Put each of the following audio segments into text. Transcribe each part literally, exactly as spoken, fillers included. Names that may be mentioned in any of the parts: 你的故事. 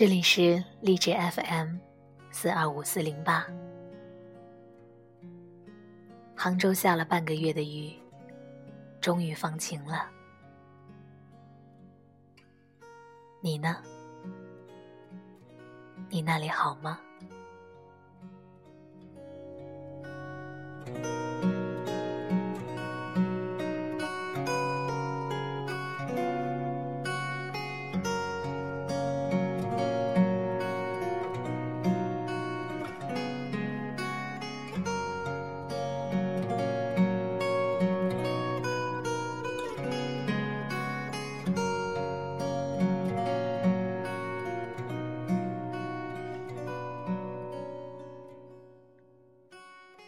这里是励志 F M 四二五四零八。杭州下了半个月的雨，终于放晴了。你呢？你那里好吗？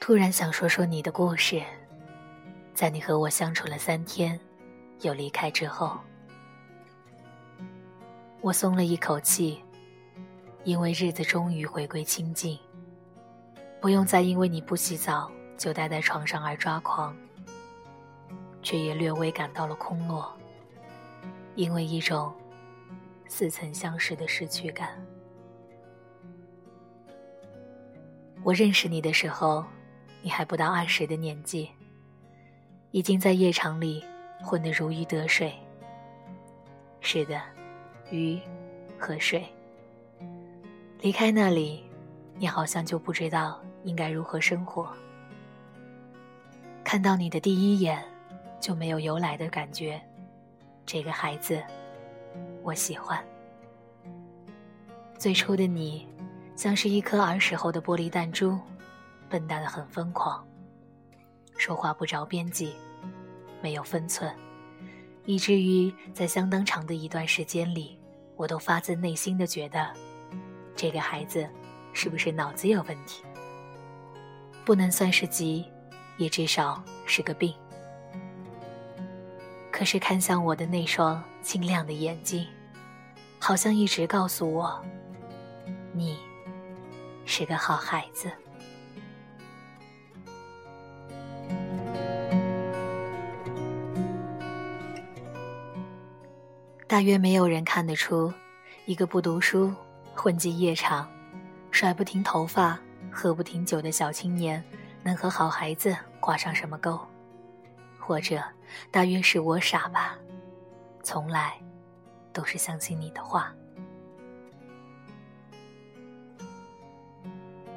突然想说说你的故事，在你和我相处了三天又离开之后，我松了一口气，因为日子终于回归清静，不用再因为你不洗澡就待在床上而抓狂，却也略微感到了空落，因为一种似曾相识的失去感。我认识你的时候，你还不到二十的年纪，已经在夜场里混得如鱼得水。是的，鱼和水。离开那里，你好像就不知道应该如何生活。看到你的第一眼，就没有由来的感觉，这个孩子，我喜欢。最初的你，像是一颗儿时候的玻璃弹珠，笨蛋的很疯狂，说话不着边际，没有分寸，以至于在相当长的一段时间里，我都发自内心的觉得这个孩子是不是脑子有问题，不能算是急，也至少是个病。可是看向我的那双清亮的眼睛，好像一直告诉我，你是个好孩子。大约没有人看得出，一个不读书、混迹夜场、甩不停头发、喝不停酒的小青年，能和好孩子挂上什么钩。或者，大约是我傻吧，从来都是相信你的话。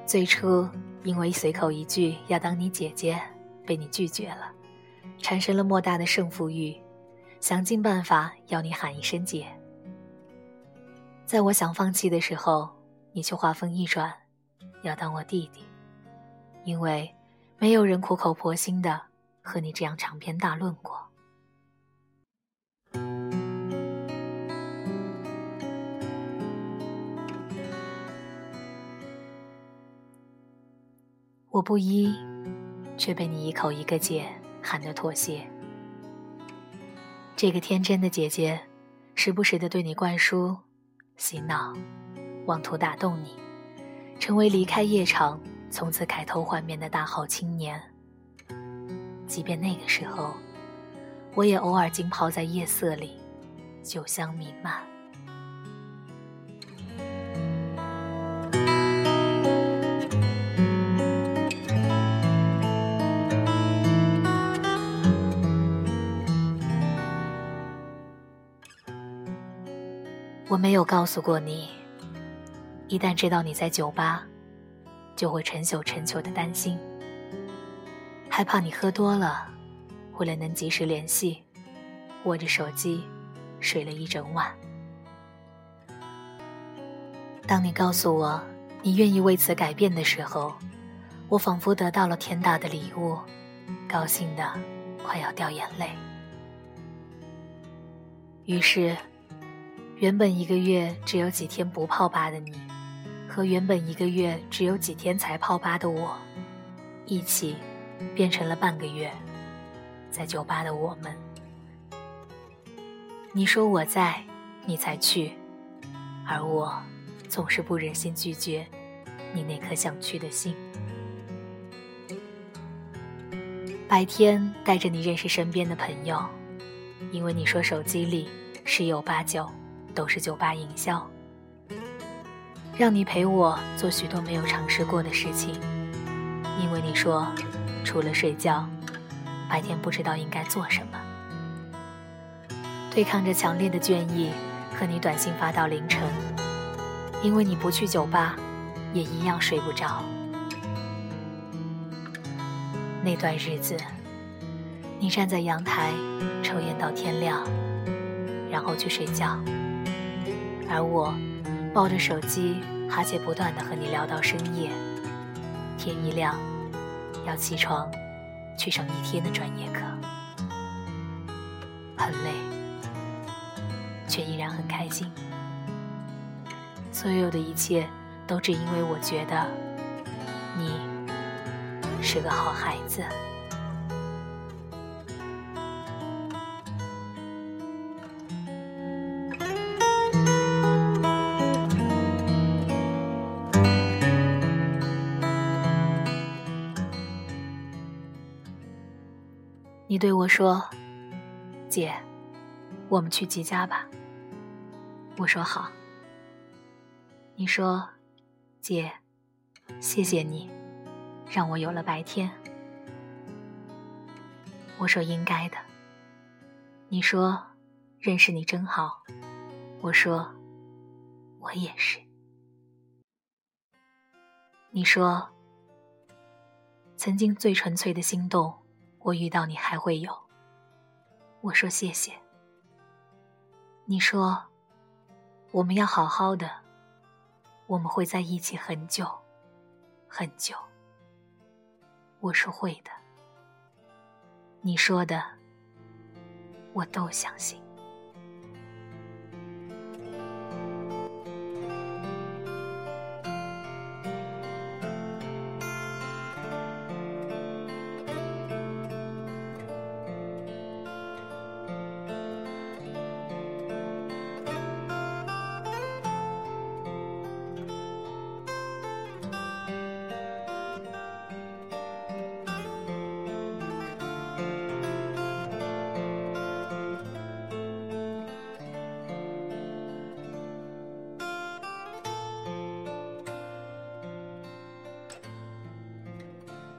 最初，因为随口一句要当你姐姐，被你拒绝了，产生了莫大的胜负欲。想尽办法要你喊一声姐。在我想放弃的时候，你却话锋一转，要当我弟弟，因为没有人苦口婆心的和你这样长篇大论过。我不依，却被你一口一个姐喊得妥协。这个天真的姐姐，时不时地对你灌输、洗脑，妄图打动你，成为离开夜场、从此改头换面的大好青年。即便那个时候，我也偶尔浸泡在夜色里，酒香弥漫。我没有告诉过你，一旦知道你在酒吧，就会成宿成宿的担心，害怕你喝多了。为了能及时联系，握着手机睡了一整晚。当你告诉我你愿意为此改变的时候，我仿佛得到了天大的礼物，高兴的快要掉眼泪。于是原本一个月只有几天不泡吧的你，和原本一个月只有几天才泡吧的我，一起变成了半个月在酒吧的我们。你说我在，你才去，而我总是不忍心拒绝你那颗想去的心。白天带着你认识身边的朋友，因为你说手机里十有八九都是酒吧营销，让你陪我做许多没有尝试过的事情，因为你说除了睡觉白天不知道应该做什么。对抗着强烈的倦意，和你短信发到凌晨，因为你不去酒吧也一样睡不着。那段日子，你站在阳台抽烟到天亮，然后去睡觉，而我抱着手机哈欠不断地和你聊到深夜，天一亮要起床去上一天的专业课，很累却依然很开心。所有的一切都只因为我觉得你是个好孩子。你对我说，姐，我们去吉家吧。我说好。你说，姐，谢谢你让我有了白天。我说应该的。你说，认识你真好。我说我也是。你说，曾经最纯粹的心动，我遇到你还会有。我说谢谢。你说，我们要好好的，我们会在一起很久很久。我说会的。你说的我都相信。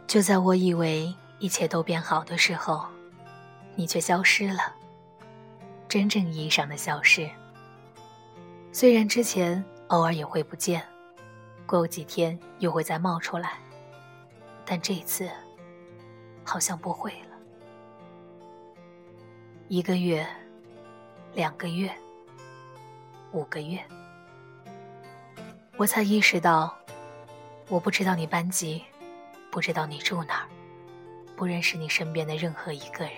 就在我以为一切都变好的时候，你却消失了，真正意义上的消失。虽然之前偶尔也会不见，过几天又会再冒出来，但这次好像不会了。一个月，两个月，五个月，我才意识到，我不知道你班级，不知道你住哪儿，不认识你身边的任何一个人。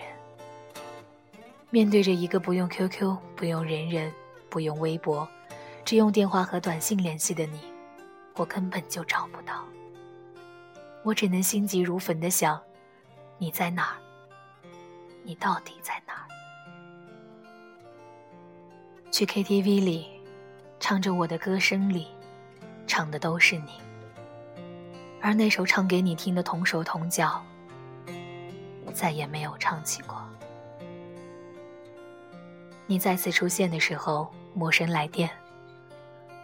面对着一个不用 Q Q 不用人人不用微博，只用电话和短信联系的你，我根本就找不到。我只能心急如焚地想，你在哪儿？你到底在哪儿？去 K T V 里唱着我的歌声里唱的都是你，而那首唱给你听的《同手同脚》再也没有唱起过。你再次出现的时候，陌生来电，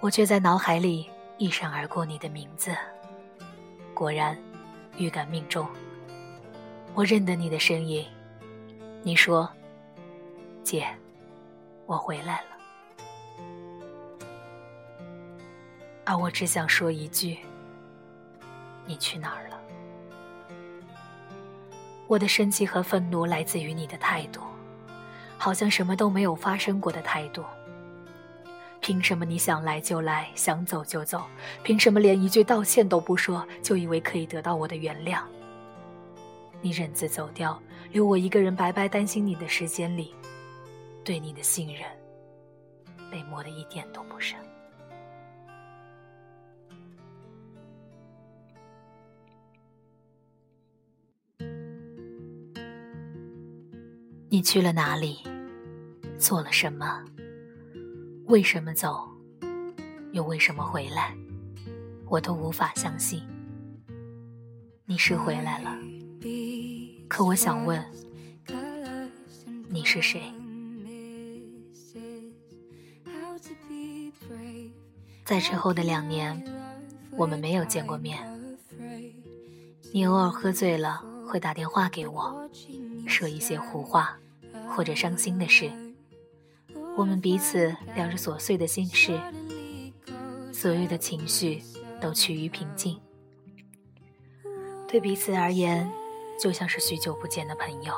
我却在脑海里一闪而过你的名字。果然预感命中，我认得你的声音。你说，姐，我回来了。而我只想说一句，你去哪儿了？我的生气和愤怒来自于你的态度，好像什么都没有发生过的态度。凭什么你想来就来，想走就走？凭什么连一句道歉都不说，就以为可以得到我的原谅？你忍字走掉，留我一个人白白担心你的时间里，对你的信任被磨得一点都不深。你去了哪里？做了什么？为什么走？又为什么回来？我都无法相信。你是回来了，可我想问，你是谁？在之后的两年，我们没有见过面。你偶尔喝醉了会打电话给我，说一些胡话或者伤心的事。我们彼此聊着琐碎的心事，所有的情绪都趋于平静。对彼此而言，就像是许久不见的朋友。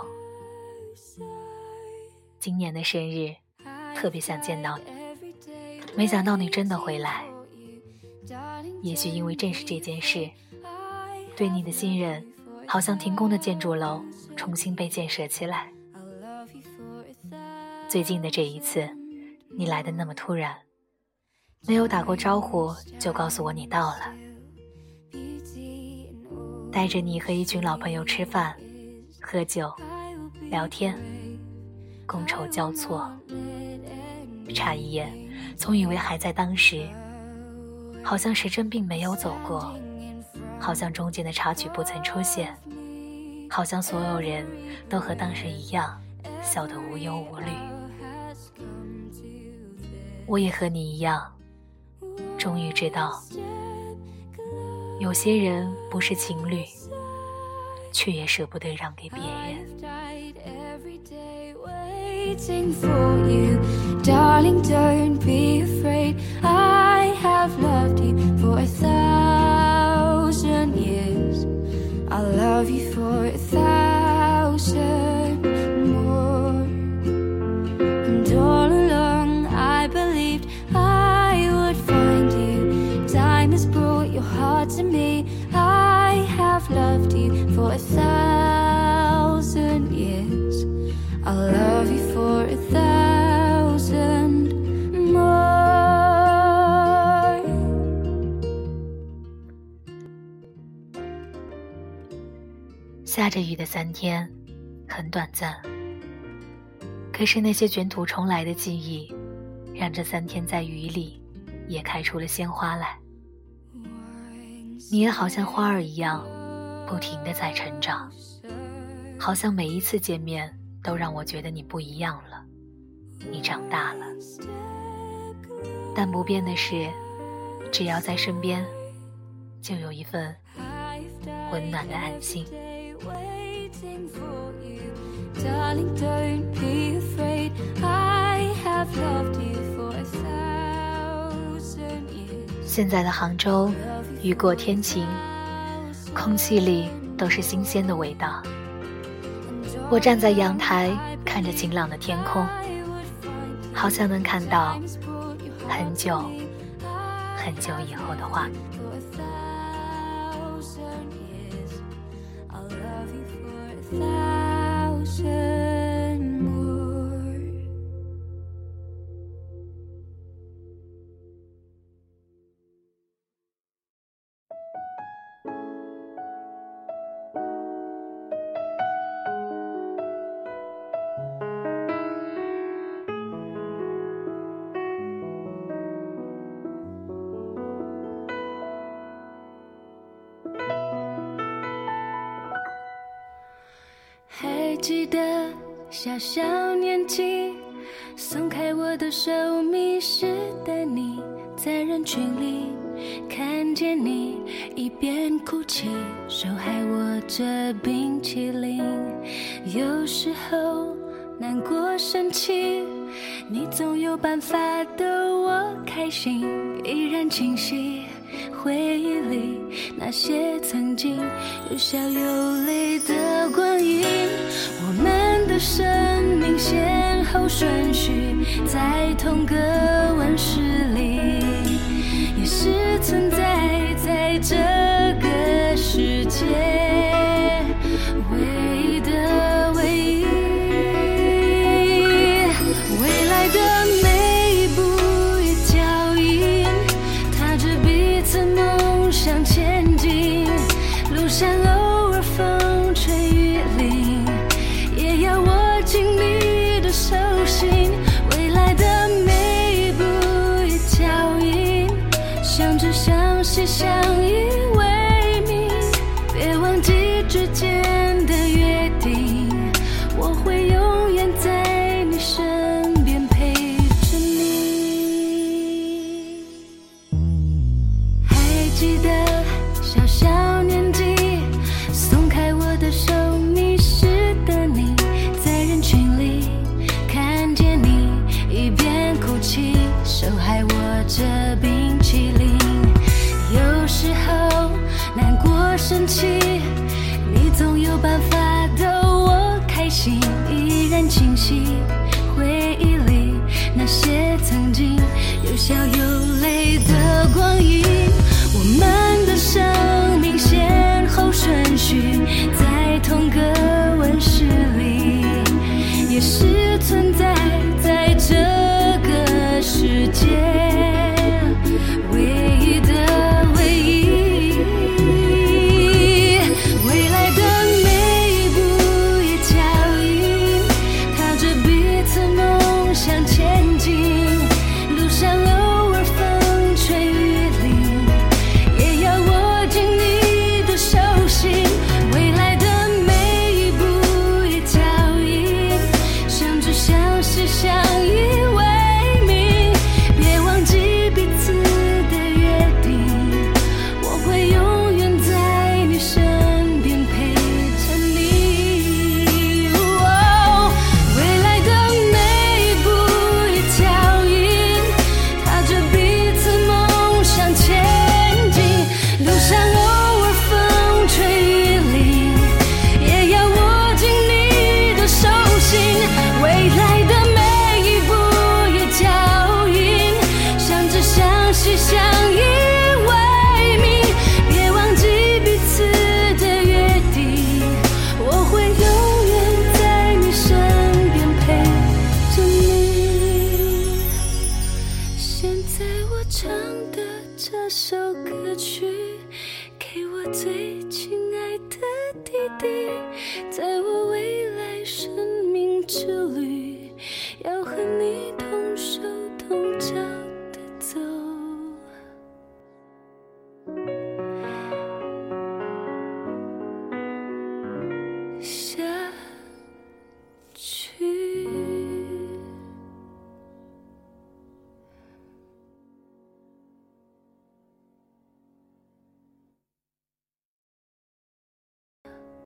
今年的生日，特别想见到你，没想到你真的回来。也许因为正是这件事，对你的信任好像停工的建筑楼重新被建设起来。最近的这一次，你来得那么突然，没有打过招呼就告诉我你到了。带着你和一群老朋友吃饭、喝酒、聊天，觥筹交错，眨一眼总以为还在当时，好像时针并没有走过，好像中间的插曲不曾出现，好像所有人都和当时一样笑得无忧无虑。我也和你一样，终于知道，有些人不是情侣，却也舍不得让给别人。To me, I have loved you for a thousand years. I'll love you for a thousand more. 下着雨的三天很短暂，可是那些卷土重来的记忆，让这三天在雨里也开出了鲜花来。你也好像花儿一样，不停地在成长，好像每一次见面都让我觉得你不一样了，你长大了。但不变的是，只要在身边，就有一份温暖的安心。现在的杭州雨过天晴，空气里都是新鲜的味道。我站在阳台看着晴朗的天空，好像能看到很久很久以后的画面。记得小小年纪，松开我的手，迷失的你，在人群里看见你，一边哭泣，手还握着冰淇淋。有时候难过生气，你总有办法逗我开心，依然清晰回忆里那些曾经有笑有泪的光阴。我们的生命先后顺序在同个温室里，也是存在在这个世界唯一的唯一。未来的每一步一脚印，踏着彼此梦想前进，路上偶尔风吹雨淋，要握紧你的手心。未来的每一步一脚印，相知相惜相依为命，别忘记之间的约定，我会永远在你身边陪着你。景依然清晰，回忆里那些曾经有笑有泪的光阴，我们的生命先后顺序在同个温室里，也是存在在这个世界。在我未来生命之旅，